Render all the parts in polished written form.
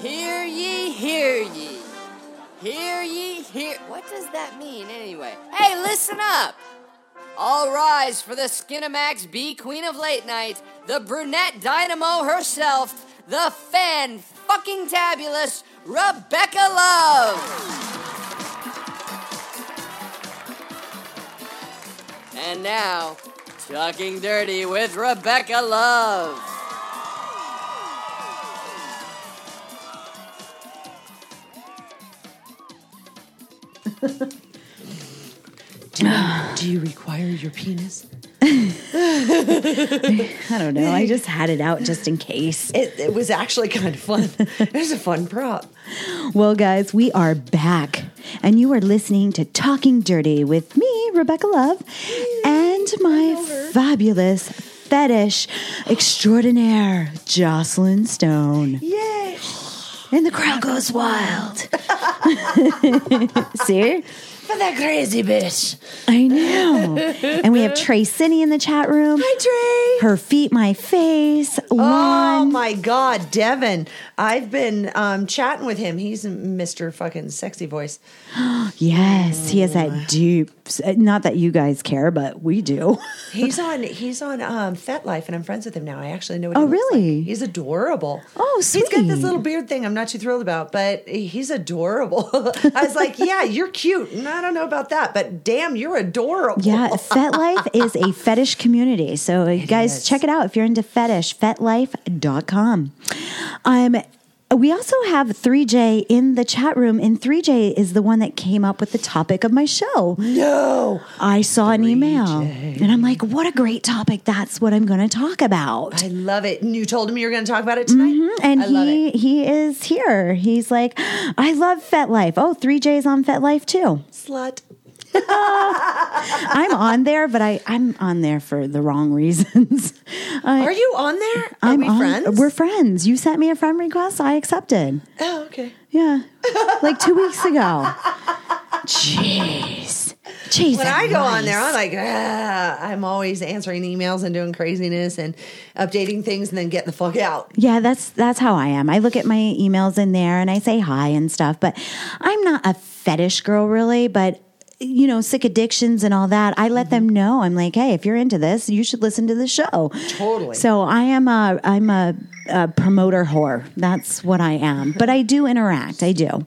Hear ye, hear ye. Hear ye, hear... What does that mean, anyway? Hey, listen up! All rise for the Skinamax B, Queen of Late Night, the brunette dynamo herself, the fan-fucking-tabulous Rebecca Love! And now, Talking Dirty with Rebecca Love. Do you require your penis? I don't know. I just had it out just in case. It was actually kind of fun. It was a fun prop. Well, guys, we are back. And you are listening to Talking Dirty with me, Rebecca Love, and my fabulous fetish extraordinaire, Jocelyn Stone. Yay! And the crowd goes wild. See? For that crazy bitch. I know. And we have Trey Cinny in the chat room. Hi, Trey. Her feet, my face. Lon. Oh, my God. Devin. I've been chatting with him. He's Mr. fucking sexy voice. Yes. He has that deep. Not that you guys care, but we do. He's on FetLife, and I'm friends with him now. I actually know what he looks like. He's adorable. Oh, sweet. He's got this little beard thing I'm not too thrilled about, but he's adorable. I was like, yeah, you're cute. No, I don't know about that, but damn, you're adorable. Yeah, FetLife is a fetish community. So guys, check it out. If you're into fetish, FetLife.com. We also have 3J in the chat room, and 3J is the one that came up with the topic of my show. No! I saw 3J. An email, and I'm like, what a great topic. That's what I'm going to talk about. I love it. And you told him you were going to talk about it tonight? Mm-hmm. And he is here. He's like, I love FetLife. Oh, 3J's on FetLife, too. Slut. I'm on there, but I'm on there for the wrong reasons. Are you on there? Are we friends? We're friends. You sent me a friend request. I accepted. Oh, okay. Yeah. Like 2 weeks ago. Jeez. When I go on there, I'm like, I'm always answering emails and doing craziness and updating things and then getting the fuck out. Yeah, that's how I am. I look at my emails in there and I say hi and stuff, but I'm not a fetish girl really, but you know, Sick Addictions and all that, I let them know. I'm like, hey, if you're into this, you should listen to the show. Totally. So I am I'm a promoter whore. That's what I am. But I do interact. I do.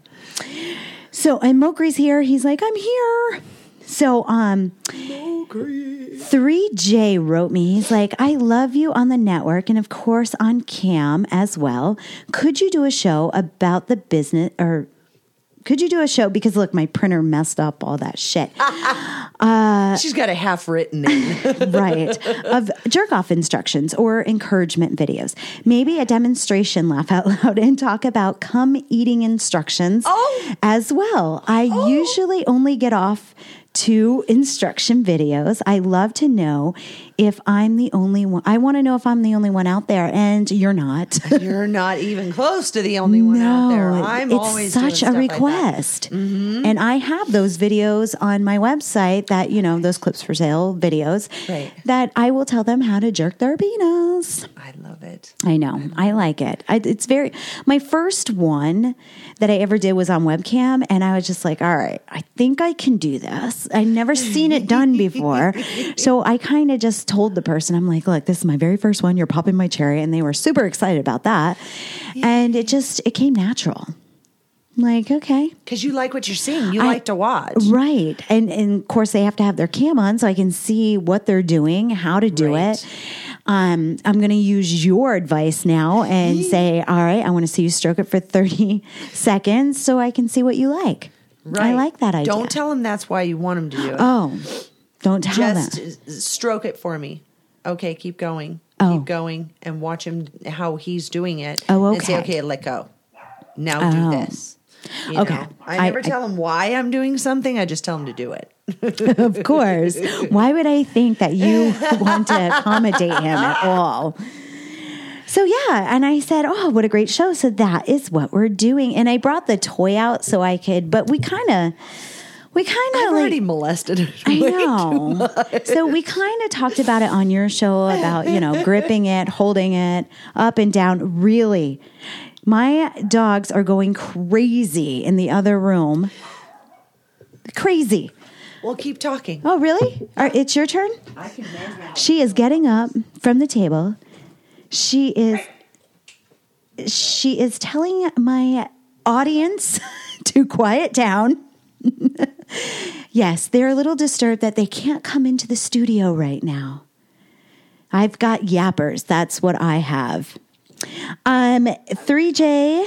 So, and Mokri's here. He's like, I'm here. So, 3J wrote me. He's like, I love you on the network and, of course, on Cam as well. Could you do a show about the business or... Could you do a show? Because, look, my printer messed up all that shit. She's got a half written in. Right. Of jerk-off instructions or encouragement videos. Maybe a demonstration, laugh out loud, and talk about cum-eating instructions as well. I usually only get off to instruction videos. I love to know if I'm the only one. I want to know if I'm the only one out there, and you're not. You're not even close to the only one out there. I'm always doing stuff like that. It's such a request. Mm-hmm. And I have those videos on my website that, you know, those clips for sale videos that I will tell them how to jerk their penis. I love it. I know. I like it. It's very, my first one that I ever did was on webcam, and I was just like, all right, I think I can do this. I've never seen it done before. So I kind of just told the person, I'm like, look, this is my very first one. You're popping my cherry. And they were super excited about that. Yeah. And it came natural. I'm like, okay. Because you like what you're seeing. You like to watch. Right. And of course, they have to have their cam on so I can see what they're doing, how to do it. I'm going to use your advice now and say, all right, I want to see you stroke it for 30 seconds so I can see what you like. Right. I like that idea. Don't tell them that's why you want them to do it. Oh, don't tell them. Just stroke it for me. Okay, keep going. Keep going and watch him, how he's doing it. Oh, okay. And say, okay, let go. Now do this. You know? I never tell them why I'm doing something. I just tell them to do it. Of course. Why would I think that you want to accommodate him at all? So, yeah, and I said, oh, what a great show. So that is what we're doing. And I brought the toy out so I could, but we kind of I've already molested her. I know. So we kind of talked about it on your show about, you know, gripping it, holding it up and down. Really, My dogs are going crazy in the other room. Crazy. Well, keep talking. Oh, really? Right, it's your turn? I can manage my. She is getting up from the table. She is telling my audience to quiet down. Yes, they're a little disturbed that they can't come into the studio right now. I've got yappers. That's what I have. 3J...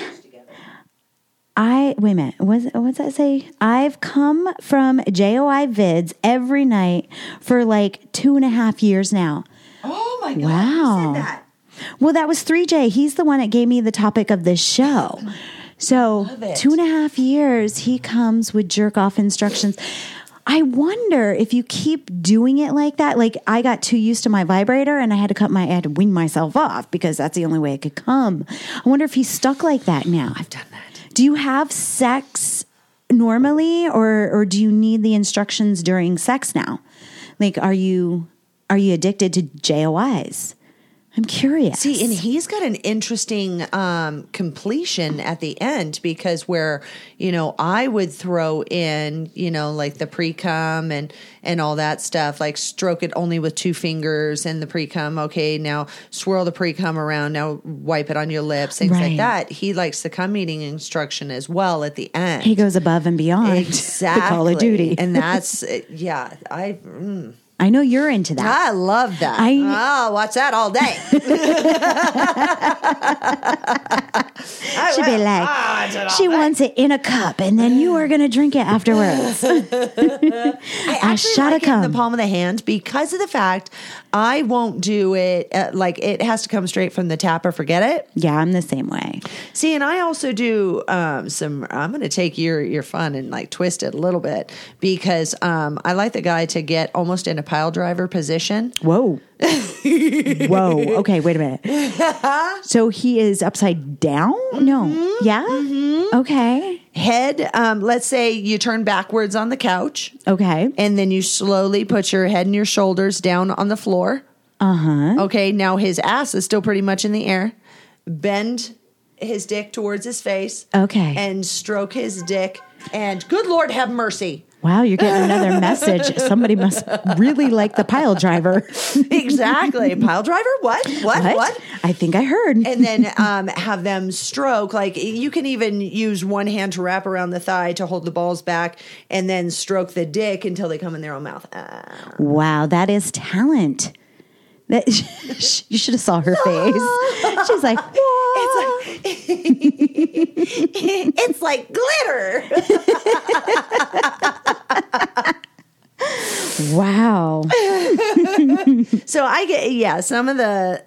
wait a minute, what's that say? I've come from JOI vids every night for like 2.5 years now. Oh my God, wow. Who said that? Well, that was 3J. He's the one that gave me the topic of this show. So 2.5 years, he comes with jerk off instructions. I wonder if you keep doing it like that. Like I got too used to my vibrator and I had to wean myself off because that's the only way it could come. I wonder if he's stuck like that now. I've done that. Do you have sex normally or do you need the instructions during sex now? Like, are you addicted to JOIs? I'm curious. See, and he's got an interesting completion at the end because where, you know, I would throw in, you know, like the pre-cum and all that stuff, like stroke it only with 2 fingers and the pre-cum. Okay, now swirl the pre-cum around. Now wipe it on your lips, things right. Like that. He likes the cum eating instruction as well at the end. He goes above and beyond. Exactly. The Call of Duty. And that's, yeah, I know you're into that. I love that. I'll watch that all day. She'd be like, she wants it in a cup, and then you are going to drink it afterwards. I shot like a cum in the palm of the hand because of the fact I won't do it. Like it has to come straight from the tap or forget it. Yeah, I'm the same way. See, and I also do I'm going to take your fun and like twist it a little bit because I like the guy to get almost in a pile driver position. Whoa. Whoa. Okay, wait a minute. So he is upside down? Mm-hmm. No. Yeah? Mm-hmm. Okay. Head, let's say you turn backwards on the couch. Okay. And then you slowly put your head and your shoulders down on the floor. Uh-huh. Okay, now his ass is still pretty much in the air. Bend his dick towards his face. Okay. And stroke his dick. And good Lord have mercy. Wow, you're getting another message. Somebody must really like the pile driver. Exactly. Pile driver? What? I think I heard. And then have them stroke. Like you can even use one hand to wrap around the thigh to hold the balls back and then stroke the dick until they come in their own mouth. Wow, that is talent. You should have saw her face. She's like, whoa. It's like glitter. Wow. So I get, yeah, some of that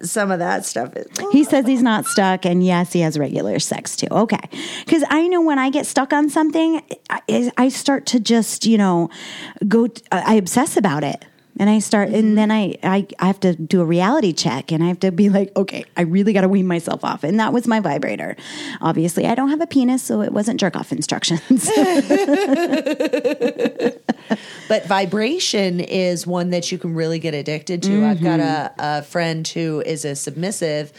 stuff is. He says he's not stuck, and yes, he has regular sex too. Okay. Because I know when I get stuck on something, I start to just, you know, I obsess about it. And I start, and then I have to do a reality check, and I have to be like, okay, I really got to wean myself off. And that was my vibrator. Obviously, I don't have a penis, so it wasn't jerk-off instructions. But vibration is one that you can really get addicted to. Mm-hmm. I've got a friend who is a submissive.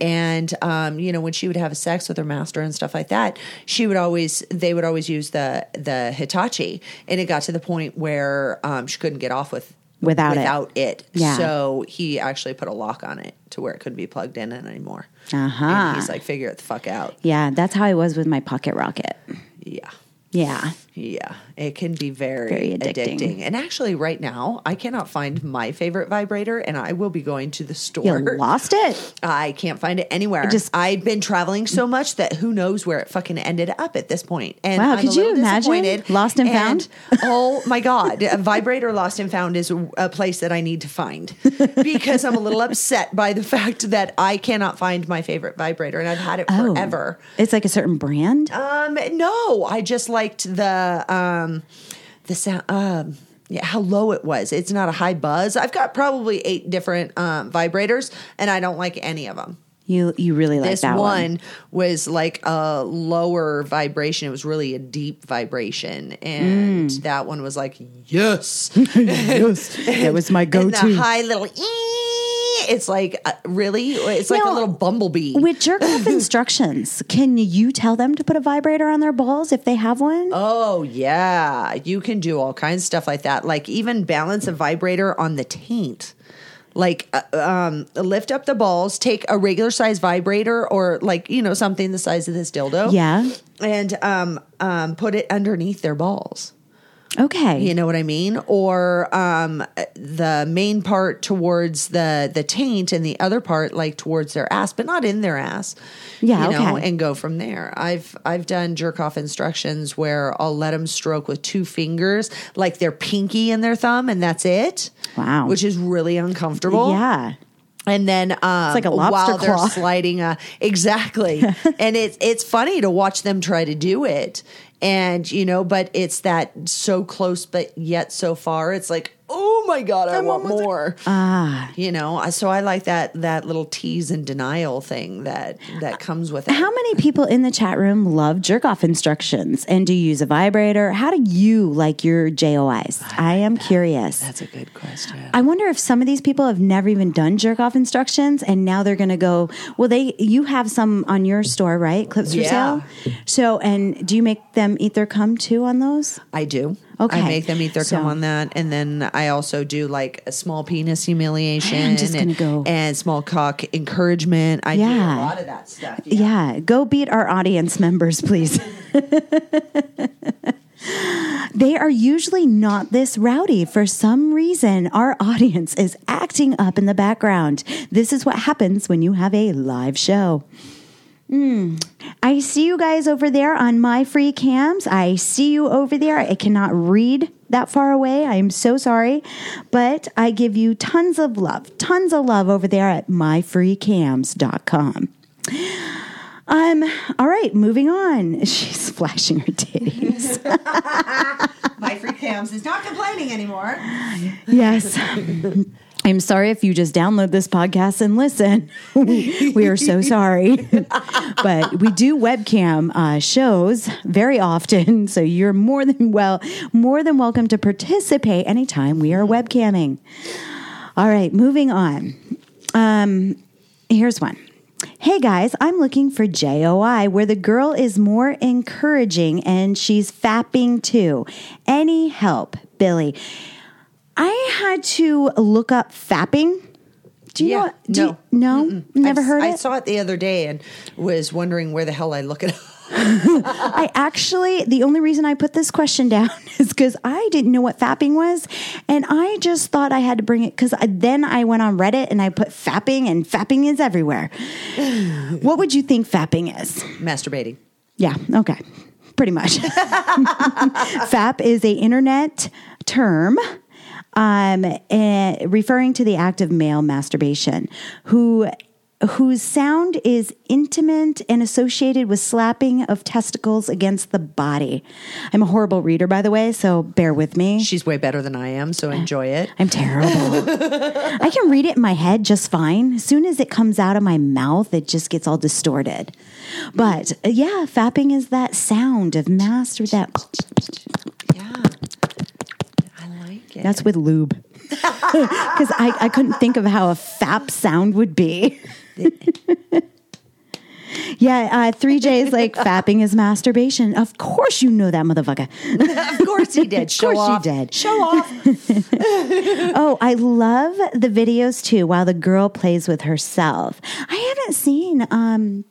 And, you know, when she would have sex with her master and stuff like that, they would always use the Hitachi. And it got to the point where she couldn't get off without it. Yeah. So he actually put a lock on it to where it couldn't be plugged in anymore. Uh-huh. And he's like, figure it the fuck out. Yeah, that's how I was with my pocket rocket. Yeah. Yeah. Yeah. It can be very, very addicting. And actually right now, I cannot find my favorite vibrator, and I will be going to the store. You lost it? I can't find it anywhere. I've been traveling so much that who knows where it fucking ended up at this point. And wow, could you imagine? Lost and found? Oh my God. A vibrator lost and found is a place that I need to find because I'm a little upset by the fact that I cannot find my favorite vibrator, and I've had it forever. It's like a certain brand? No, I just liked the sound, how low it was. It's not a high buzz. I've got probably 8 different vibrators, and I don't like any of them. You really like that one. This one was like a lower vibration. It was really a deep vibration, and that one was like yes, yes. That was my go-to. And the high little It's like, really? It's like a little bumblebee. With jerk-off instructions, can you tell them to put a vibrator on their balls if they have one? Oh, yeah. You can do all kinds of stuff like that. Like even balance a vibrator on the taint. Like lift up the balls, take a regular size vibrator or like, you know, something the size of this dildo. Yeah. And put it underneath their balls. Okay. You know what I mean? Or the main part towards the taint and the other part like towards their ass, but not in their ass. Yeah, you know, and go from there. I've done jerk-off instructions where I'll let them stroke with two fingers, like their pinky and their thumb, and that's it. Wow. Which is really uncomfortable. Yeah. And then it's like a lobster while they're claw. Sliding exactly. And it's funny to watch them try to do it. And, you know, but it's that so close, but yet so far. It's like, oh, my God, I want more. You know, so I like that little tease and denial thing that comes with it. How many people in the chat room love jerk-off instructions? And do you use a vibrator? How do you like your JOIs? I am curious. That's a good question. I wonder if some of these people have never even done jerk-off instructions, and now they're going to go, well, you have some on your store, right? Clips for sale? So, and do you make them eat their cum too on those? I do. Okay. I make them eat their cum on that. And then I also do like a small penis humiliation and small cock encouragement. I do a lot of that stuff. Yeah. Go beat our audience members, please. They are usually not this rowdy. For some reason, our audience is acting up in the background. This is what happens when you have a live show. I see you guys over there on My Free Cams. I see you over there. I cannot read that far away. I am so sorry. But I give you tons of love over there at myfreecams.com. All right, moving on. She's flashing her titties. My Free Cams is not complaining anymore. Yes. I'm sorry if you just download this podcast and listen. We are so sorry. But we do webcam shows very often, so you're more than welcome to participate anytime we are webcamming. All right, moving on. Here's one. Hey guys, I'm looking for JOI where the girl is more encouraging and she's fapping too. Any help, Billy? I had to look up fapping. Do you know what? Never heard it? I saw it the other day and was wondering where the hell I look it up. The only reason I put this question down is because I didn't know what fapping was. And I just thought I had to bring it because then I went on Reddit and I put fapping, and fapping is everywhere. What would you think fapping is? Masturbating. Yeah. Okay. Pretty much. Fap is an internet term. Referring to the act of male masturbation, whose sound is intimate and associated with slapping of testicles against the body. I'm a horrible reader, by the way, so bear with me. She's way better than I am, so enjoy it. I'm terrible. I can read it in my head just fine. As soon as it comes out of my mouth, it just gets all distorted. But yeah, fapping is that sound of that. Yeah. That's with lube. Because I couldn't think of how a fap sound would be. Yeah, 3J is like, fapping is masturbation. Of course you know that, motherfucker. Of course he did. Show off. Show off. Oh, I love the videos, too, while the girl plays with herself. I haven't seen,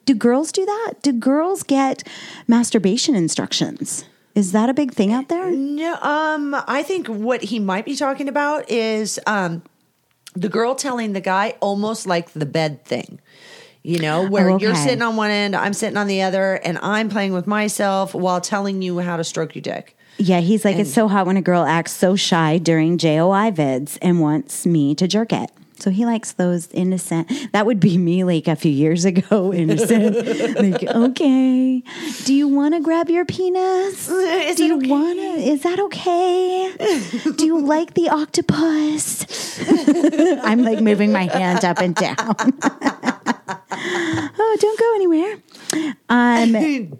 do girls do that? Do girls get masturbation instructions? Is that a big thing out there? No, I think what he might be talking about is the girl telling the guy almost like the bed thing, you know, where you're sitting on one end, I'm sitting on the other, and I'm playing with myself while telling you how to stroke your dick. Yeah, he's like, it's so hot when a girl acts so shy during JOI vids and wants me to jerk it. So he likes those innocent. That would be me like a few years ago, innocent. Like, okay, do you want to grab your penis? Is that okay? Do you like the octopus? I'm like moving my hand up and down. Oh, don't go anywhere.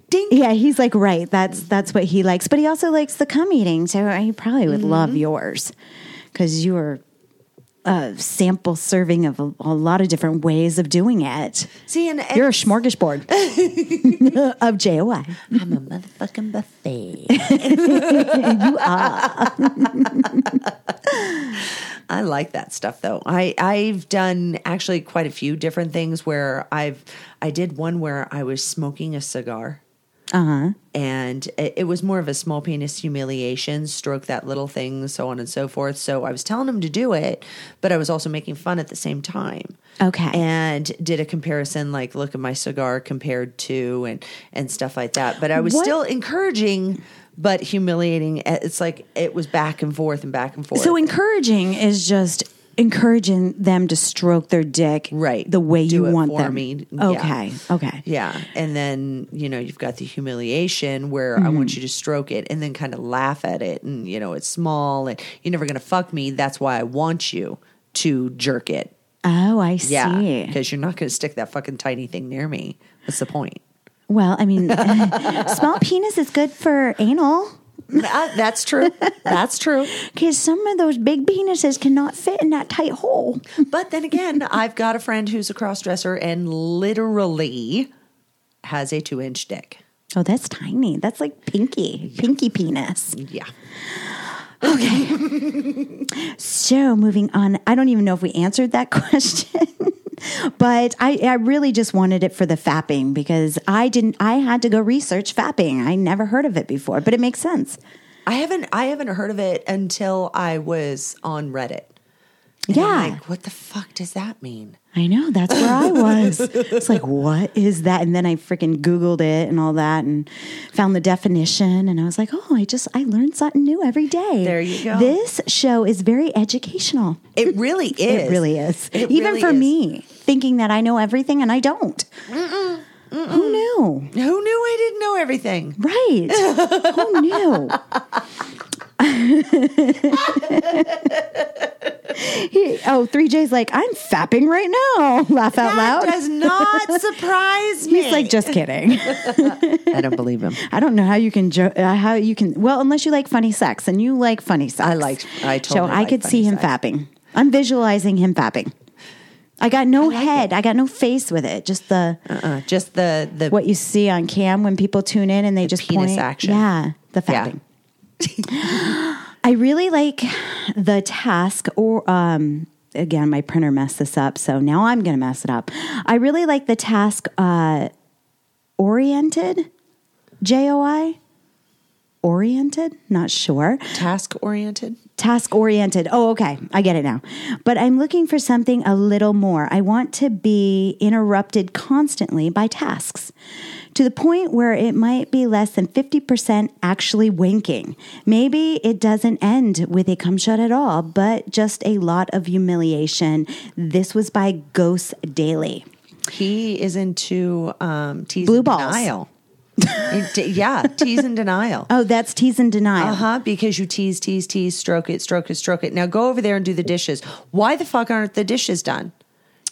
Ding. Yeah, he's like, right. That's what he likes. But he also likes the cum eating. So he probably would love yours because you are sample serving of a lot of different ways of doing it. See, and you're a smorgasbord of JOI. I'm a motherfucking buffet. You are. I like that stuff, though. I've done actually quite a few different things where I did one where I was smoking a cigar. Uh-huh. And it was more of a small penis humiliation, stroke that little thing, so on and so forth. So I was telling him to do it, but I was also making fun at the same time. Okay. And did a comparison, like, look at my cigar compared to and stuff like that. But I was still encouraging, but humiliating. It's like it was back and forth and back and forth. So encouraging is just encouraging them to stroke their dick right the way you want them. Okay. And then, you know, you've got the humiliation where I want you to stroke it and then kind of laugh at it. And, you know, it's small and you're never going to fuck me. That's why I want you to jerk it. Oh, I see. Yeah, because you're not going to stick that fucking tiny thing near me. What's the point? Well, I mean, small penis is good for anal. That's true. That's true. Because some of those big penises cannot fit in that tight hole. But then again, I've got a friend who's a cross-dresser and literally has a 2-inch dick. Oh, that's tiny. That's like pinky penis. Yeah. Okay. So moving on. I don't even know if we answered that question. But I really just wanted it for the fapping because I had to go research fapping. I never heard of it before, but it makes sense. I haven't heard of it until I was on Reddit. And yeah. I'm like, what the fuck does that mean? I know. That's where I was. It's like, what is that? And then I freaking Googled it and all that and found the definition. And I was like, oh, I learned something new every day. There you go. This show is very educational. It really is. It really is. Even for me, thinking that I know everything and I don't. Mm-mm. Mm-mm. Who knew? Who knew I didn't know everything? Right. Who knew? Oh, 3J's like, I'm fapping right now. Laugh out loud. That does not surprise me. He's like, just kidding. I don't believe him. I don't know how you can unless you like funny sex, and you like funny sex. I could see him fapping. I'm visualizing him fapping. I got no head. I got no face with it. Just the just the what you see on cam when people tune in and they just penis point. Action. Yeah, the fapping. Yeah. I really like the task, or again, my printer messed this up, so now I'm going to mess it up. I really like the task oriented, JOI, oriented, not sure. Task oriented. Oh, okay. I get it now. But I'm looking for something a little more. I want to be interrupted constantly by tasks to the point where it might be less than 50% actually wanking. Maybe it doesn't end with a cum shot at all, but just a lot of humiliation. This was by Ghost Daily. He is into tease blue and balls. Denial. Yeah, tease and denial. Oh, that's tease and denial. Uh-huh, because you tease, stroke it. Now go over there and do the dishes. Why the fuck aren't the dishes done?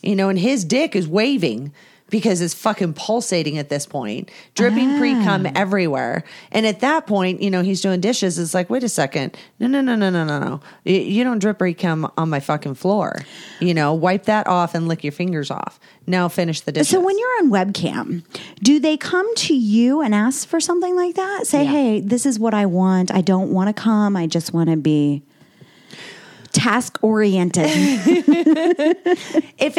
You know, and his dick is waving because it's fucking pulsating at this point, dripping pre-cum everywhere. And at that point, you know, he's doing dishes. It's like, wait a second. No. You don't drip pre-cum on my fucking floor. You know, wipe that off and lick your fingers off. Now finish the dishes. So when you're on webcam, do they come to you and ask for something like that? Say, hey, this is what I want. I don't want to come. I just want to be task-oriented. If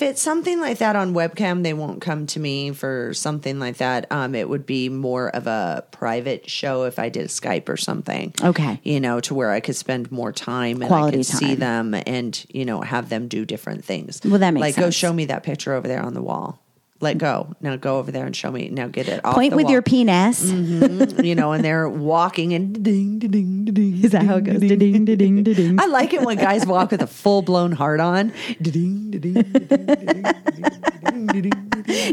it's something like that on webcam, they won't come to me for something like that. It would be more of a private show if I did a Skype or something. Okay. You know, to where I could spend more time and quality I could time. See them and, you know, have them do different things. Well, that makes sense. Like, go show me that picture over there on the wall. Let go. Now go over there and show me. Now get it off point the with wall. Your penis. Mm-hmm. You know, and they're walking and ding, ding, ding, ding. Is that how it goes? Ding, ding, ding, ding. I like it when guys walk with a full-blown hard on. Ding, ding, ding, ding, ding, ding.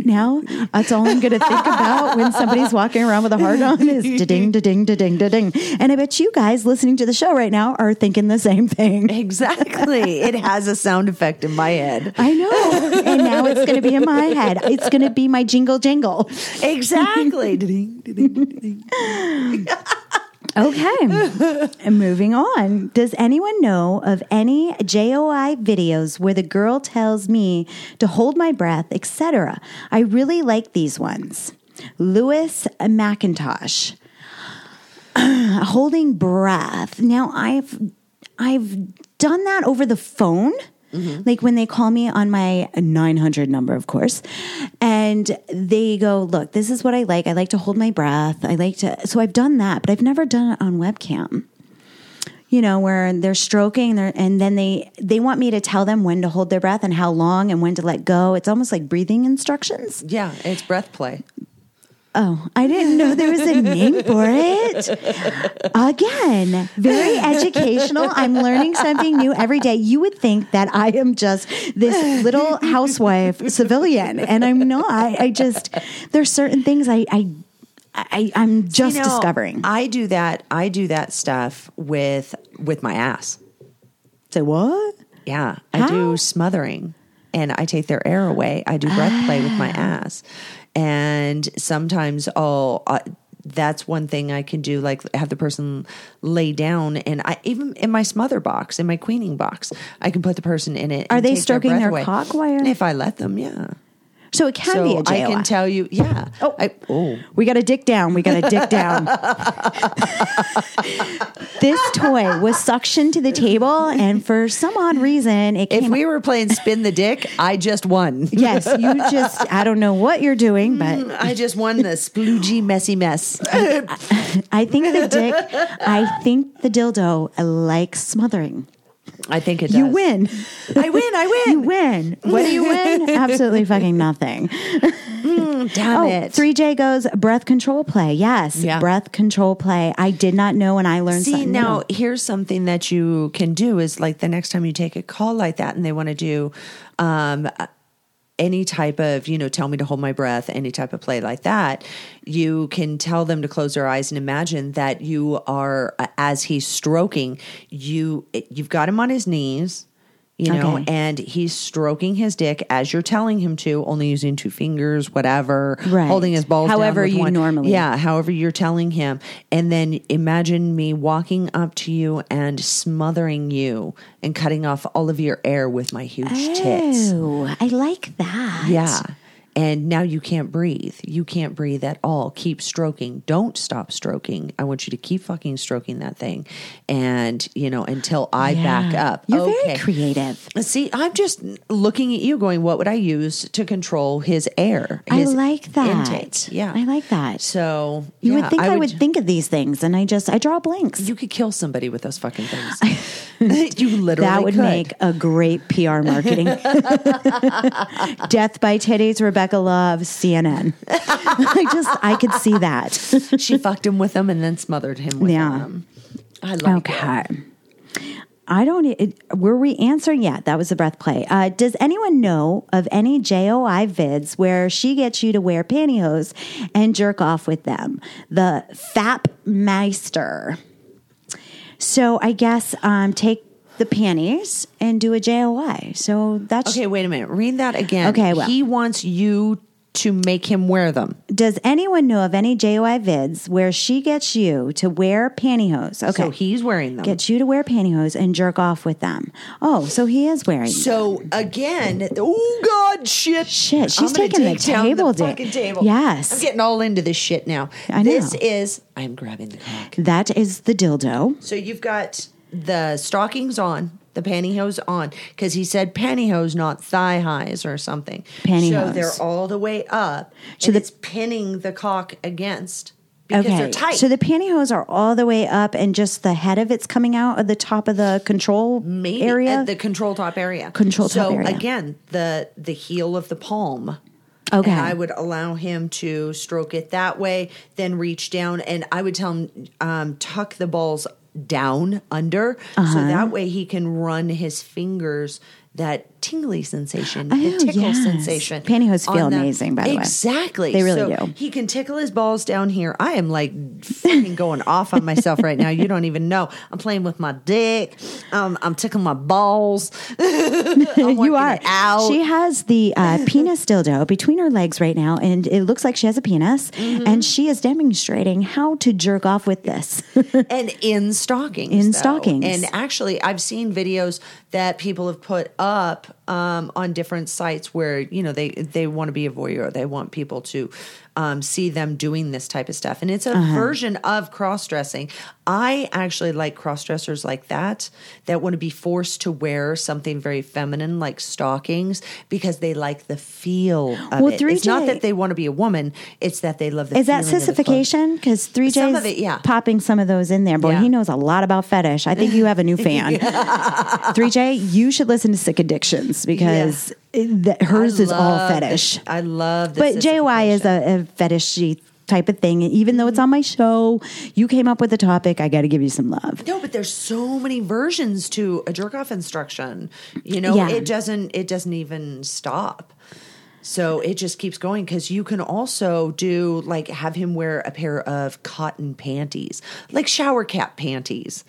Now that's all I'm going to think about when somebody's walking around with a hard on is ding, ding, ding, ding, ding. And I bet you guys listening to the show right now are thinking the same thing. Exactly. It has a sound effect in my head. I know. And now it's going to be in my head. It's going to be my jingle jangle. Exactly. Okay. And moving on. Does anyone know of any JOI videos where the girl tells me to hold my breath, etc.? I really like these ones. Lewis McIntosh. Holding breath. Now, I've done that over the phone. Mm-hmm. Like when they call me on my 900 number, of course, and they go, look, this is what I like. I like to hold my breath. I like to, so I've done that, but I've never done it on webcam, you know, where they're stroking and then they want me to tell them when to hold their breath and how long and when to let go. It's almost like breathing instructions. Yeah. It's breath play. Oh, I didn't know there was a name for it. Again, very educational. I'm learning something new every day. You would think that I am just this little housewife civilian, and I'm not. I just, there's certain things I'm just discovering. I do that stuff with my ass. Say what? Yeah. How? I do smothering, and I take their air away. I do breath play with my ass. And sometimes that's one thing I can do, like have the person lay down, and I even in my smother box, in my queening box, I can put the person in it. Are they stroking their cock wire? If I let them, yeah. So it can be a JOI. I can tell you, yeah. Oh. We got a dick down. This toy was suctioned to the table, and for some odd reason, it came. If we were playing spin the dick, I just won. Yes, you just, I don't know what you're doing, but. I just won the sploogey messy mess. I think the dick, I think the dildo likes smothering. I think it does. You win. I win. You win. What do you win? Absolutely fucking nothing. Damn it. 3J goes, breath control play. Yes. Yeah. Breath control play. I did not know, and I learned something. See, now here's something that you can do is like the next time you take a call like that and they want to do any type of, tell me to hold my breath, any type of play like that, you can tell them to close their eyes and imagine that you are, as he's stroking, you've got him on his knees, and he's stroking his dick as you're telling him to, only using two fingers, whatever, right. Holding his balls however down with one. Normally. Yeah, however you're telling him. And then imagine me walking up to you and smothering you and cutting off all of your air with my huge tits. Oh, I like that. Yeah. And now you can't breathe. You can't breathe at all. Keep stroking. Don't stop stroking. I want you to keep fucking stroking that thing. And, until I back up. You're very creative. See, I'm just looking at you going, what would I use to control his air? His intake. Yeah. I like that. So, you would think I would think of these things, and I draw blanks. You could kill somebody with those fucking things. You literally that would make a great PR marketing. Death by titties, Rebecca Love, CNN. I could see that. She fucked him with them and then smothered him with them. I like that. Okay. Were we answering? Yeah, that was the breath play. Does anyone know of any JOI vids where she gets you to wear pantyhose and jerk off with them? The Fap Meister. So I guess take the panties and do a JOI. So that's... Okay, wait a minute. Read that again. Okay, well. He wants you to make him wear them. Does anyone know of any JOI vids where she gets you to wear pantyhose? Okay. So he's wearing them. Gets you to wear pantyhose and jerk off with them. Oh, so he is wearing them. So again, oh God, shit. Shit, she's taking the table down. Yes. I'm getting all into this shit now. I know. I'm grabbing the cock. That is the dildo. So you've got the stockings on. The pantyhose on, because he said pantyhose, not thigh highs or something. Pantyhose. So they're all the way up, so it's pinning the cock against, because they're tight. So the pantyhose are all the way up, and just the head of it's coming out at the top of the control area? At the control top area. So again, the heel of the palm. Okay. And I would allow him to stroke it that way, then reach down, and I would tell him tuck the balls down under, so that way he can run his fingers that tingly sensation, the tickle sensation. Pantyhose feel amazing, by the way. Exactly. They really do. He can tickle his balls down here. I am like fucking going off on myself right now. You don't even know. I'm playing with my dick. I'm tickling my balls. You are. Out. She has the penis dildo between her legs right now, and it looks like she has a penis, and she is demonstrating how to jerk off with this. And in stockings. In stockings. And actually, I've seen videos that people have put up on different sites where, you know, they want to be a voyeur. They want people to see them doing this type of stuff. And it's a version of cross-dressing. I actually like cross-dressers like that want to be forced to wear something very feminine like stockings because they like the feel of it. 3J, it's not that they want to be a woman. It's that they love the feeling. Is that sissification? Because 3J's popping some of those in there. Boy, he knows a lot about fetish. I think you have a new fan. 3J, you should listen to Sick Addictions because... Yeah. Hers is all fetish. I love this. But JOI is a fetishy type of thing. And even though it's on my show, you came up with the topic. I got to give you some love. No, but there's so many versions to a jerk off instruction. You know, it doesn't even stop. So it just keeps going because you can also do like have him wear a pair of cotton panties, like shower cap panties.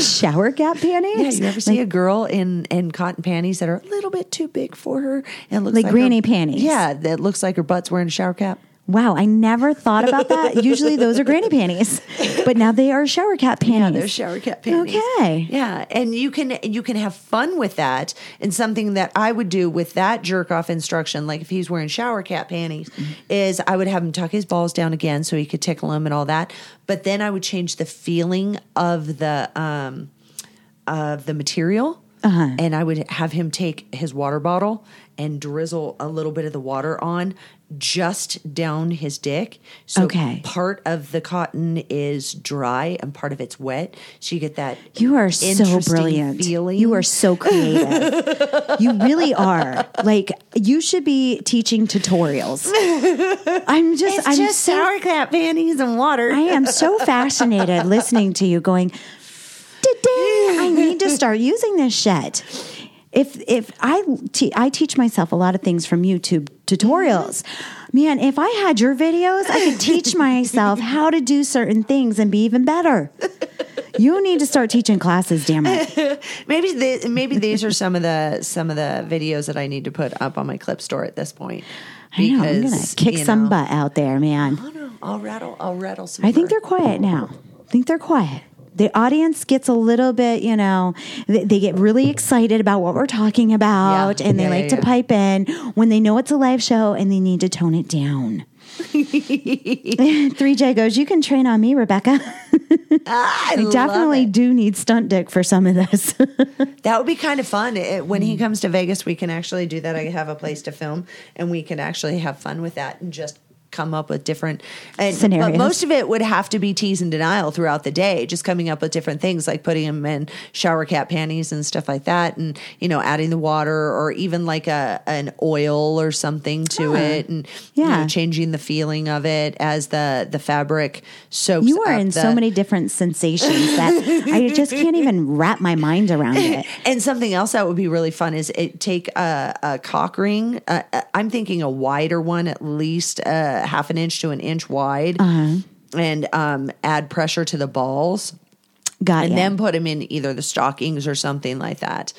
Shower cap panties? Yeah, you ever see a girl in cotton panties that are a little bit too big for her and looks like granny panties? Yeah, that looks like her butt's wearing a shower cap. Wow, I never thought about that. Usually those are granny panties, but now they are shower cap panties. Yeah, they're shower cap panties. Okay. Yeah, and you can have fun with that. And something that I would do with that jerk-off instruction, like if he's wearing shower cap panties, is I would have him tuck his balls down again so he could tickle him and all that. But then I would change the feeling of the material, and I would have him take his water bottle and drizzle a little bit of the water on just down his dick. So part of the cotton is dry and part of it's wet. So you get that. You are so brilliant. Feeling. You are so creative. You really are. Like, you should be teaching tutorials. I'm just sour cap panties and water. I am so fascinated listening to you going, I need to start using this shit. If I teach myself a lot of things from YouTube tutorials, man, if I had your videos, I could teach myself how to do certain things and be even better. You need to start teaching classes, damn it. Maybe these are some of the videos that I need to put up on my clip store at this point. Because, I know, I'm gonna kick some butt out there, man. Oh no, I'll rattle some. I think they're quiet now. The audience gets a little bit, you know, they get really excited about what we're talking about, and they like to pipe in when they know it's a live show and they need to tone it down. 3J goes, you can train on me, Rebecca. I definitely do need stunt dick for some of this. That would be kind of fun. When he comes to Vegas, we can actually do that. I have a place to film, and we can actually have fun with that and just come up with different scenarios. But most of it would have to be tease and denial throughout the day, just coming up with different things like putting him in shower cap panties and stuff like that, and, you know, adding the water or even like an oil or something to it, and you know, changing the feeling of it as the fabric soaks. You are up in so many different sensations that I just can't even wrap my mind around it. And something else that would be really fun is take a cock ring. I'm thinking a wider one, at least half an inch to an inch wide, and add pressure to the balls. And then put them in either the stockings or something like that.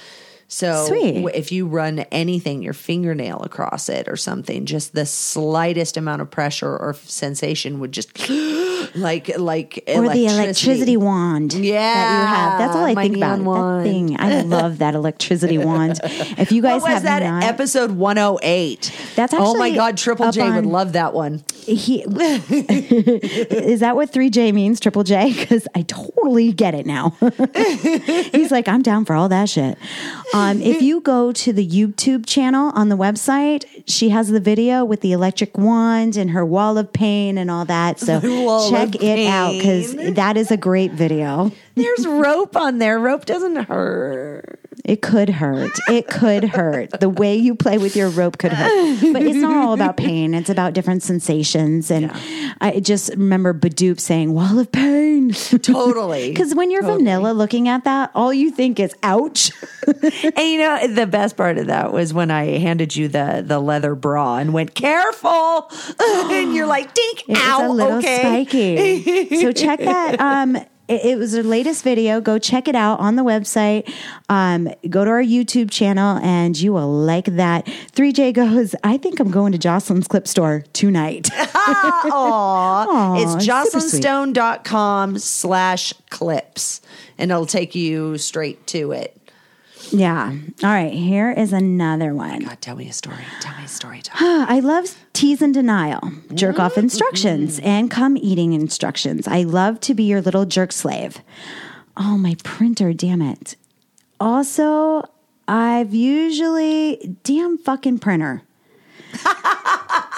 So if you run anything, your fingernail across it or something, just the slightest amount of pressure or sensation would just like or electricity. The electricity wand that you have. That's all I think about. That thing. I love that electricity wand. If you guys have that episode 108. That's actually, oh my God, Triple J would love that one. Is that what 3J means, Triple J? Because I totally get it now. He's like, I'm down for all that shit. If you go to the YouTube channel on the website, she has the video with the electric wand and her wall of pain and all that. So check it out because that is a great video. There's rope on there. Rope doesn't hurt. It could hurt. It could hurt. The way you play with your rope could hurt. But it's not all about pain. It's about different sensations. And yeah. I just remember Badoop saying, wall of pain. Totally. Because when you're vanilla looking at that, all you think is, ouch. And you know, the best part of that was when I handed you the leather bra and went, careful. And you're like, dink, it ow, was a little spiky. So check that. It was their latest video. Go check it out on the website. Go to our YouTube channel, and you will like that. 3J goes, I think I'm going to Jocelyn's Clip Store tonight. Aww. It's jocelynstone.com/clips, and it'll take you straight to it. Yeah. All right. Here is another one. God, tell me a story. I love tease and denial, jerk off instructions, and come eating instructions. I love to be your little jerk slave. Oh, my printer. Damn it. Also, I've usually... Damn fucking printer.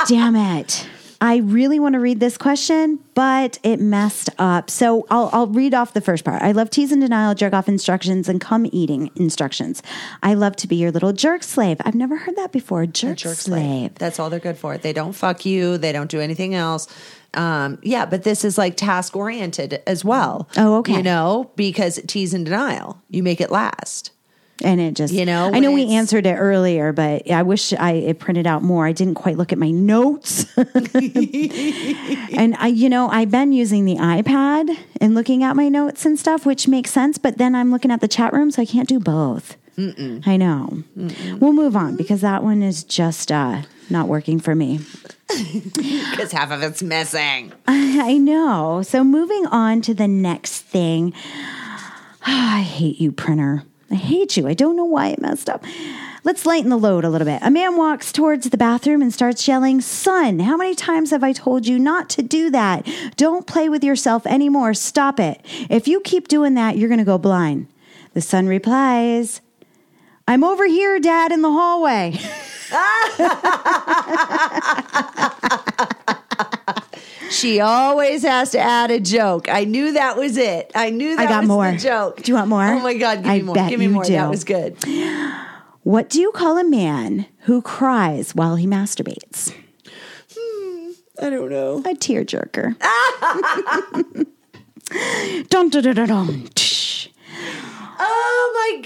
Damn it. I really want to read this question, but it messed up. So I'll read off the first part. I love tease and denial, jerk off instructions, and come eating instructions. I love to be your little jerk slave. I've never heard that before. Jerk slave. That's all they're good for. They don't fuck you. They don't do anything else. Yeah, but this is like task oriented as well. Oh, okay. You know, because tease and denial, you make it last. And it just, you know, I know we answered it earlier, but I wish it printed out more. I didn't quite look at my notes. And I've been using the iPad and looking at my notes and stuff, which makes sense. But then I'm looking at the chat room, so I can't do both. Mm-mm. I know. Mm-mm. We'll move on because that one is just not working for me. Because half of it's missing. I know. So moving on to the next thing. Oh, I hate you, printer. I hate you. I don't know why it messed up. Let's lighten the load a little bit. A man walks towards the bathroom and starts yelling, son, how many times have I told you not to do that? Don't play with yourself anymore. Stop it. If you keep doing that, you're going to go blind. The son replies, I'm over here, Dad, in the hallway. She always has to add a joke. I knew that was it. I got more. The joke. Do you want more? Oh my God, give me more. Give me more. Do. That was good. What do you call a man who cries while he masturbates? I don't know. A tearjerker. Dun dun dun dun dun. Oh my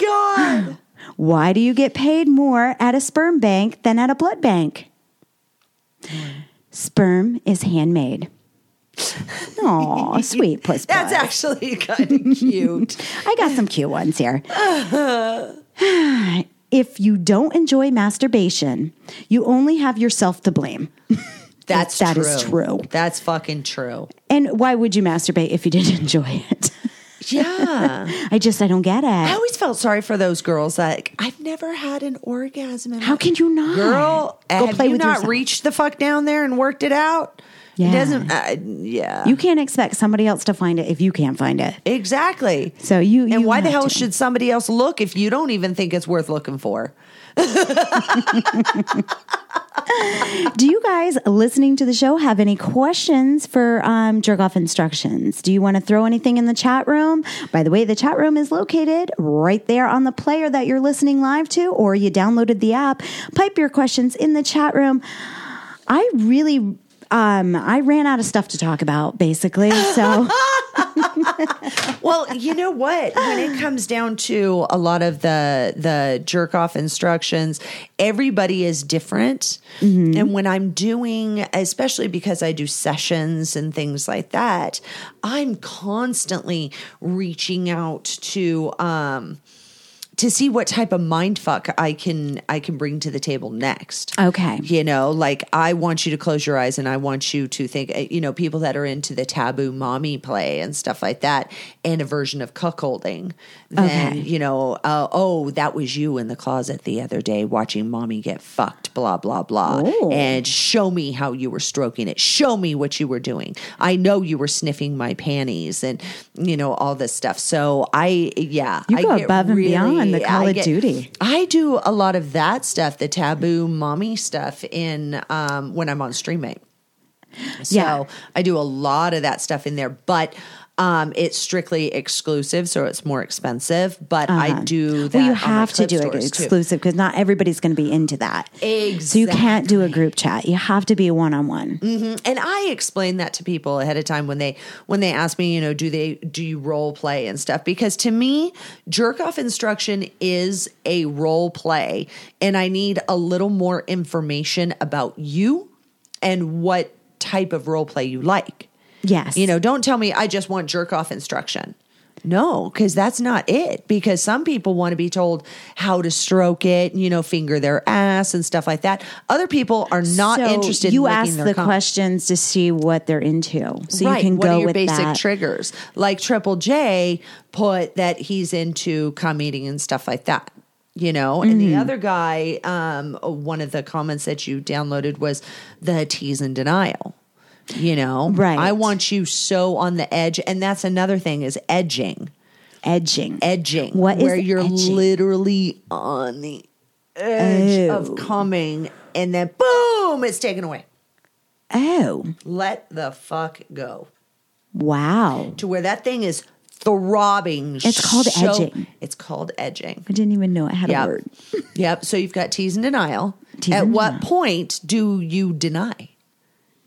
God. Why do you get paid more at a sperm bank than at a blood bank? Sperm is handmade. Aw, sweet puss. That's actually kind of cute. I got some cute ones here. If you don't enjoy masturbation, you only have yourself to blame. That's true. That is true. That's fucking true. And why would you masturbate if you didn't enjoy it? Yeah. I don't get it. I always felt sorry for those girls that I've never had an orgasm. How can you not? Girl, go have play you with not yourself. Reached the fuck down there and worked it out? Yeah. It doesn't, yeah. You can't expect somebody else to find it if you can't find it. Exactly. So you and why the hell should somebody else look if you don't even think it's worth looking for? Do you guys listening to the show have any questions for jerk off instructions? Do you want to throw anything in the chat room? By the way, the chat room is located right there on the player that you're listening live to, or you downloaded the app. Pipe your questions in the chat room. I really I ran out of stuff to talk about, basically. So, well, you know what? When it comes down to a lot of the jerk off instructions, everybody is different. Mm-hmm. And when I'm doing, especially because I do sessions and things like that, I'm constantly reaching out to see what type of mind fuck I can bring to the table next. Okay. You know, like I want you to close your eyes and I want you to think, you know, people that are into the taboo mommy play and stuff like that and a version of cuckolding. Okay. Then, you know, that was you in the closet the other day watching mommy get fucked, blah, blah, blah. Ooh. And show me how you were stroking it. Show me what you were doing. I know you were sniffing my panties and, you know, all this stuff. So I go above and beyond. The Call of Duty. I do a lot of that stuff, the taboo mommy stuff when I'm on StreamMate. So yeah. I do a lot of that stuff in there, but It's strictly exclusive, so it's more expensive, but I do that. Well, you have to do it exclusive because not everybody's going to be into that. Exactly. So you can't do a group chat. You have to be one-on-one. Mm-hmm. And I explain that to people ahead of time when they ask me, you know, do you role play and stuff? Because to me, jerk-off instruction is a role play, and I need a little more information about you and what type of role play you like. Yes. You know, don't tell me I just want jerk-off instruction. No, because that's not it. Because some people want to be told how to stroke it, you know, finger their ass and stuff like that. Other people are not interested in making their you ask the questions to see what they're into. So right. You can go with that. What are your basic triggers? Like Triple J put that he's into cum eating and stuff like that. You know, and the other guy, one of the comments that you downloaded was the tease and denial. You know, right. I want you so on the edge. And that's another thing is edging. Edging. What is where you're edging? Literally on the edge of coming and then boom, it's taken away. Oh. Let the fuck go. Wow. To where that thing is throbbing. It's called edging. It's called edging. I didn't even know it had a word. Yep. So you've got tease and denial. At what point do you deny?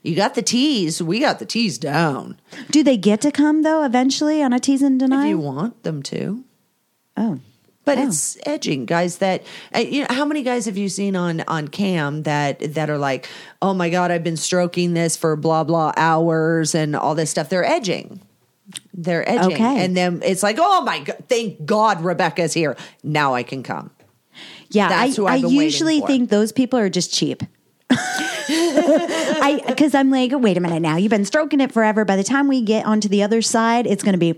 You got the tease. We got the tease down. Do they get to come, though, eventually on a tease and deny? If you want them to. Oh. But it's edging, guys. That you know, how many guys have you seen on cam that are like, oh, my God, I've been stroking this for blah, blah hours and all this stuff. They're edging. Okay. And then it's like, oh, my God, thank God Rebecca's here. Now I can come. Yeah, that's who I've been waiting for. I usually think those people are just cheap. Because I'm like, wait a minute now. You've been stroking it forever. By the time we get onto the other side, it's going to be.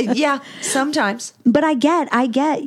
Yeah, sometimes. But I get,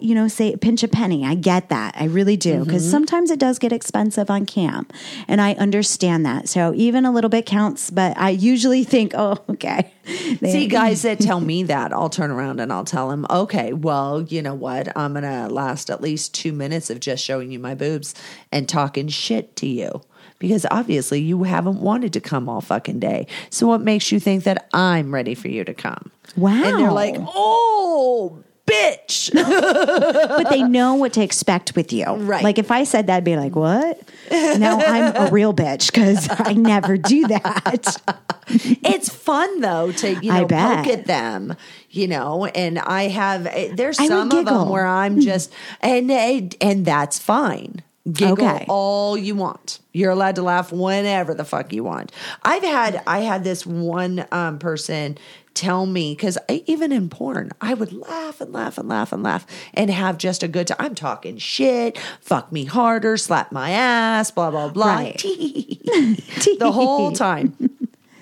you know, say pinch a penny. I get that. I really do. Because sometimes it does get expensive on cam. And I understand that. So even a little bit counts. But I usually think, oh, okay. See, guys that tell me that, I'll turn around and I'll tell them, okay, well, you know what? I'm going to last at least 2 minutes of just showing you my boobs and talking shit to you. Because obviously you haven't wanted to come all fucking day. So what makes you think that I'm ready for you to come? Wow. And they're like, oh, bitch. But they know what to expect with you. Right. Like if I said that, I'd be like, what? Now I'm a real bitch because I never do that. It's fun though to, you know, poke at them, you know, and I have, there's some of them where I'm just, and that's fine. Giggle all you want. You're allowed to laugh whenever the fuck you want. I had this one person tell me, because even in porn, I would laugh and laugh and laugh and laugh and have just a good time. I'm talking shit, fuck me harder, slap my ass, blah, blah, blah. Right. The whole time.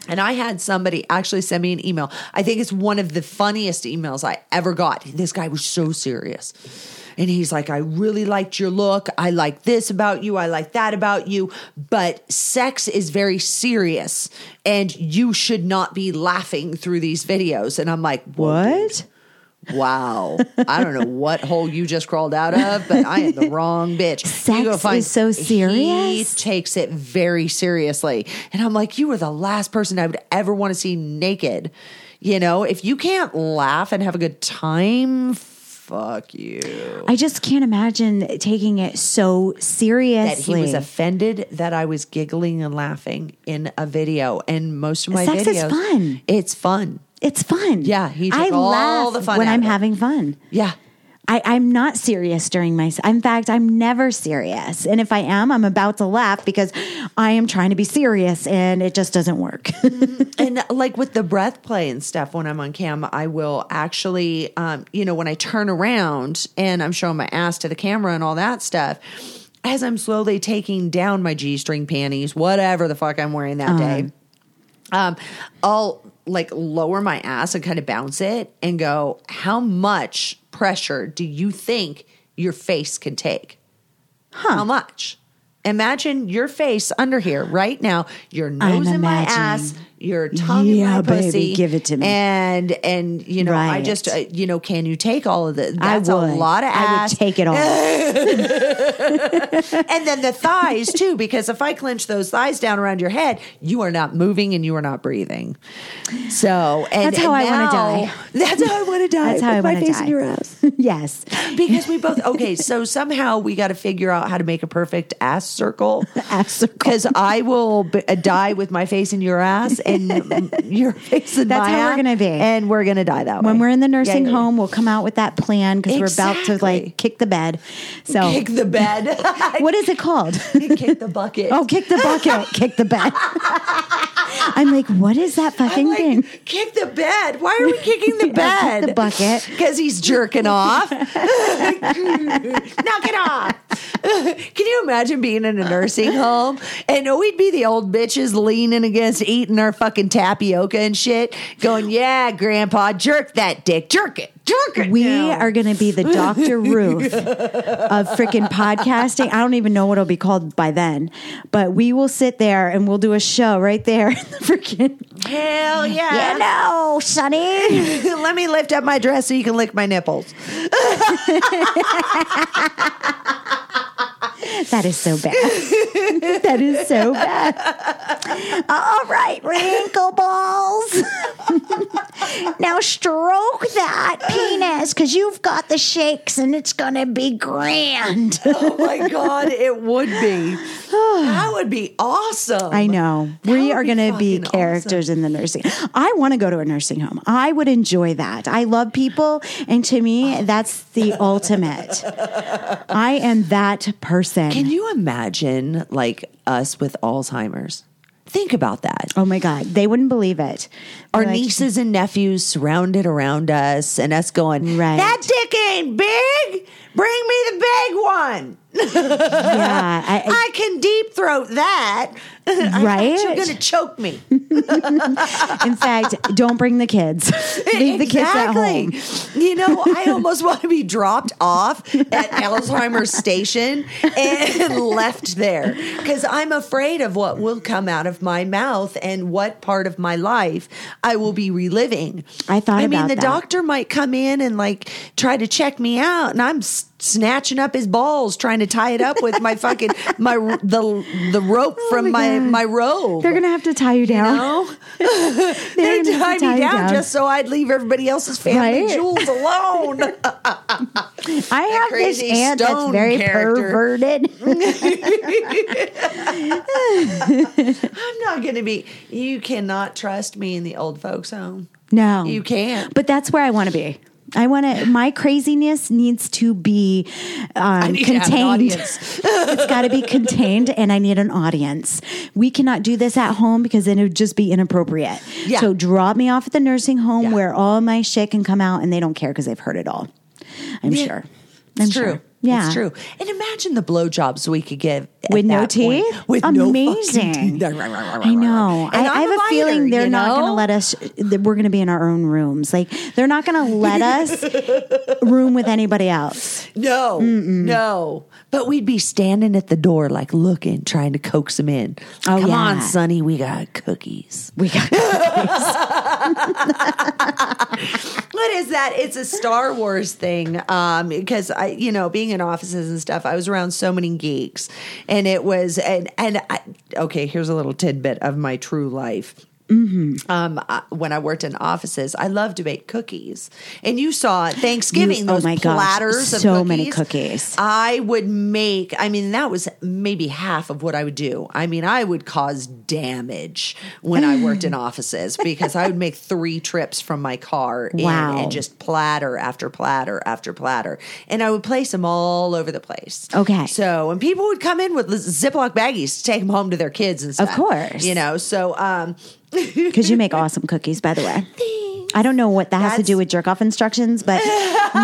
And I had somebody actually send me an email. I think it's one of the funniest emails I ever got. This guy was so serious. And he's like, I really liked your look. I like this about you. I like that about you. But sex is very serious and you should not be laughing through these videos. And I'm like, what? Wow. I don't know what hole you just crawled out of, but I am the wrong bitch. Sex is so serious. He takes it very seriously. And I'm like, you were the last person I would ever want to see naked. You know, if you can't laugh and have a good time, fuck you. I just can't imagine taking it so seriously. That he was offended that I was giggling and laughing in a video. And most of my videos. Sex is fun. It's fun. It's fun. Yeah. He took all the fun when I'm having fun. Yeah. I'm not serious during my... In fact, I'm never serious. And if I am, I'm about to laugh because I am trying to be serious and it just doesn't work. And like with the breath play and stuff, when I'm on cam, I will actually, you know, when I turn around and I'm showing my ass to the camera and all that stuff... As I'm slowly taking down my G-string panties, whatever the fuck I'm wearing that day, I'll... like lower my ass and kind of bounce it and go, how much pressure do you think your face can take? How much? Imagine your face under here right now, your nose in my ass, your tongue in my pussy. Baby, give it to me. And you know, right. I just, you know, can you take all of this? That's a lot of ass. I would take it all. And then the thighs too, because if I clench those thighs down around your head, you are not moving and you are not breathing. So, and that's how I want to die. That's how I want to die. That's how I want to die. My face in your ass. Yes. Because we both, okay, so somehow we got to figure out how to make a perfect ass circle. Ass circle. Because I will die with my face in your ass. And your face and that's how we're going to be. And we're going to die that way. When we're in the nursing home, we'll come out with that plan because we're about to like kick the bed. So kick the bed. What is it called? Kick the bucket. Oh, kick the bucket. Kick the bed. I'm like, what is that fucking thing? Kick the bed. Why are we kicking the bed? Kick the bucket. Because he's jerking off. Knock it off. Can you imagine being in a nursing home? And we'd be the old bitches leaning against, eating our fucking tapioca and shit, going, yeah, Grandpa, jerk that dick. Jerk it. We are going to be the Dr. Ruth of freaking podcasting. I don't even know what it'll be called by then, but we will sit there and we'll do a show right there in the freaking. Hell yeah. You know, Sonny. Let me lift up my dress so you can lick my nipples. That is so bad. That is so bad. All right, wrinkle balls. Now stroke that penis because you've got the shakes and it's going to be grand. Oh, my God, it would be. That would be awesome. I know. We are going to be characters in the nursing. I want to go to a nursing home. I would enjoy that. I love people, and to me, that's the ultimate. I am that person. Can you imagine, like, us with Alzheimer's? Think about that. Oh, my God. They wouldn't believe it. Our nieces and nephews surrounded around us and us going, right. That dick ain't big. Bring me the big one. Yeah, I can deep throat that. Right? You're going to choke me. In fact, don't bring the kids. Leave the kids at home. You know, I almost want to be dropped off at Alzheimer's station and left there because I'm afraid of what will come out of my mouth and what part of my life I will be reliving. I mean, the doctor might come in and like try to check me out, and I'm snatching up his balls, trying to tie it up with my fucking the rope from my robe. They're gonna have to tie you down. You know? They'd tie me down just so I'd leave everybody else's family jewels alone. I have this aunt that's very perverted. I'm not gonna be. You cannot trust me in the old folks' home. No, you can't. But that's where I want to be. I want to. My craziness needs to be contained. It's got to be contained, and I need an audience. We cannot do this at home because then it would just be inappropriate. Yeah. So drop me off at the nursing home where all my shit can come out, and they don't care because they've heard it all. I'm sure. It's true. Yeah. It's true. And imagine the blowjobs we could give with no teeth. With amazing. No fucking teeth. I know. And I have a feeling they're not going to let us, that we're going to be in our own rooms. Like, they're not going to let us room with anybody else. No. Mm-mm. No. But we'd be standing at the door, like, looking, trying to coax them in. Oh, Come on, Sonny. We got cookies. What is that? It's a Star Wars thing. Because I, you know, being in offices and stuff, I was around so many geeks, and it was, okay, here's a little tidbit of my true life. Mm-hmm. When I worked in offices, I loved to bake cookies, and you saw at Thanksgiving those platters of cookies. So many cookies. I would make. I mean, that was maybe half of what I would do. I mean, I would cause damage when I worked in offices because I would make 3 trips from my car and just platter after platter after platter, and I would place them all over the place. Okay, so and people would come in with Ziploc baggies to take them home to their kids and stuff. Of course, you know. So. Because you make awesome cookies, by the way. I don't know what that has to do with jerk-off instructions, but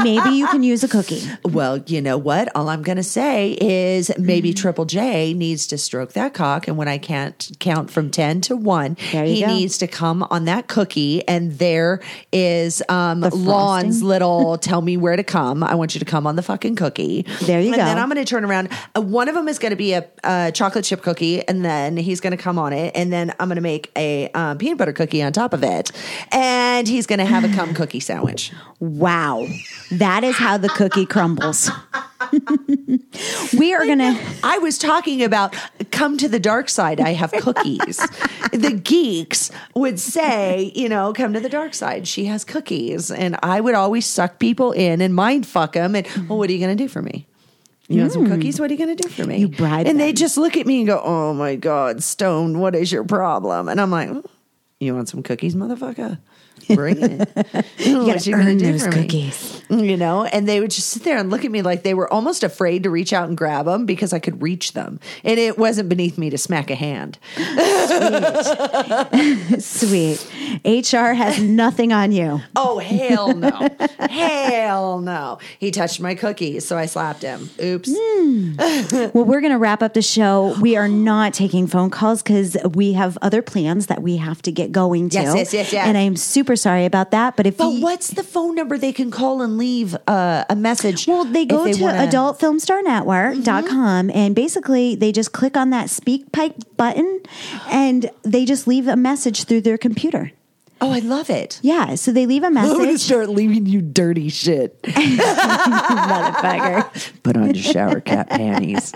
maybe you can use a cookie. Well, you know what? All I'm going to say is maybe Triple J needs to stroke that cock, and when I can't count from 10 to 1, he needs to come on that cookie, and there is Lon's little tell me where to come. I want you to come on the fucking cookie. There you go. And then I'm going to turn around. One of them is going to be a chocolate chip cookie, and then he's going to come on it, and then I'm going to make a peanut butter cookie on top of it, and he's going to have a cum cookie sandwich. Wow. That is how the cookie crumbles. We are going to... I was talking about come to the dark side. I have cookies. The geeks would say, you know, come to the dark side. She has cookies. And I would always suck people in and mind fuck them. And, well, what are you going to do for me? You want some cookies? What are you going to do for me? You bribe them. They just look at me and go, oh, my God, Stone, what is your problem? And I'm like, you want some cookies, motherfucker? Bring it. You gotta earn those cookies, you know. And they would just sit there and look at me like they were almost afraid to reach out and grab them because I could reach them, and it wasn't beneath me to smack a hand. Sweet. HR has nothing on you. Oh, hell no. Hell no. He touched my cookies, so I slapped him. Oops. Well, we're gonna wrap up the show. We are not taking phone calls because we have other plans that we have to get going to. Yes. And I am super sorry about that, but what's the phone number they can call and leave a message? Well, they go to adultfilmstarnetwork.com and basically they just click on that speak pipe button and they just leave a message through their computer. Oh, I love it. Yeah, so they leave a message. I'm going to start leaving you dirty shit. Motherfucker. Put on your shower cap panties.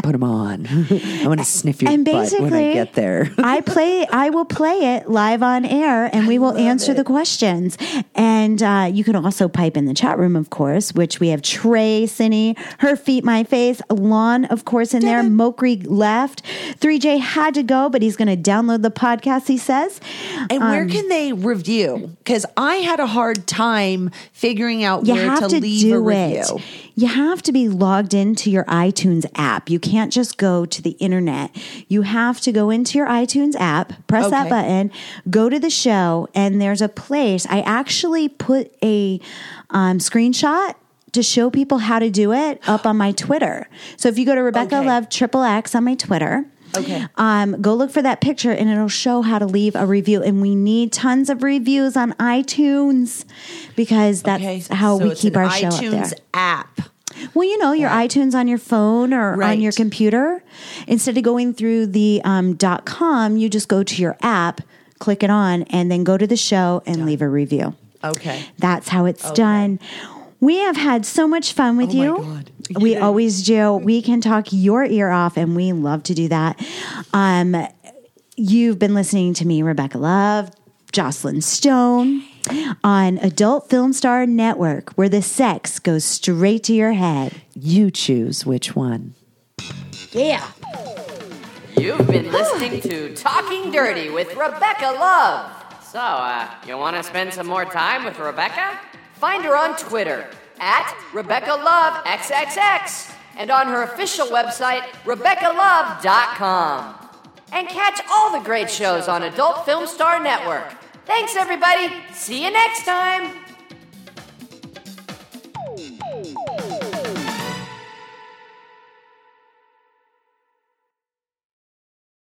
Put them on. I want to sniff your butt when I get there. I will play it live on air, and we will answer the questions. And you can also pipe in the chat room, of course, which we have Trey Sinney, Her Feet, My Face, Lon, of course, in there. Mokri left. 3J had to go, but he's going to download the podcast, he says. And where can they review? Because I had a hard time figuring out where to leave a review. You have to be logged into your iTunes app. You can't just go to the internet. You have to go into your iTunes app, press that button, go to the show, and there's a place. I actually put a screenshot to show people how to do it up on my Twitter. So if you go to Rebecca Love XXX on my Twitter... Okay. Go look for that picture, and it'll show how to leave a review. And we need tons of reviews on iTunes because that's how we keep our show up there. iTunes app. Well, you know, your iTunes on your phone or on your computer. Instead of going through the .com, you just go to your app, click it on, and then go to the show and leave a review. Okay. That's how it's done. We have had so much fun with you. Oh, my God. We always do. We can talk your ear off, and we love to do that. You've been listening to me, Rebecca Love, Jocelyn Stone, on Adult Film Star Network, where the sex goes straight to your head. You choose which one. Yeah. You've been listening to Talking Dirty with Rebecca Love. So, you want to spend some more time with Rebecca? Find her on Twitter. @ Rebecca Love XXX, and on her official website, RebeccaLove.com. And catch all the great shows on Adult Film Star Network. Thanks, everybody. See you next time.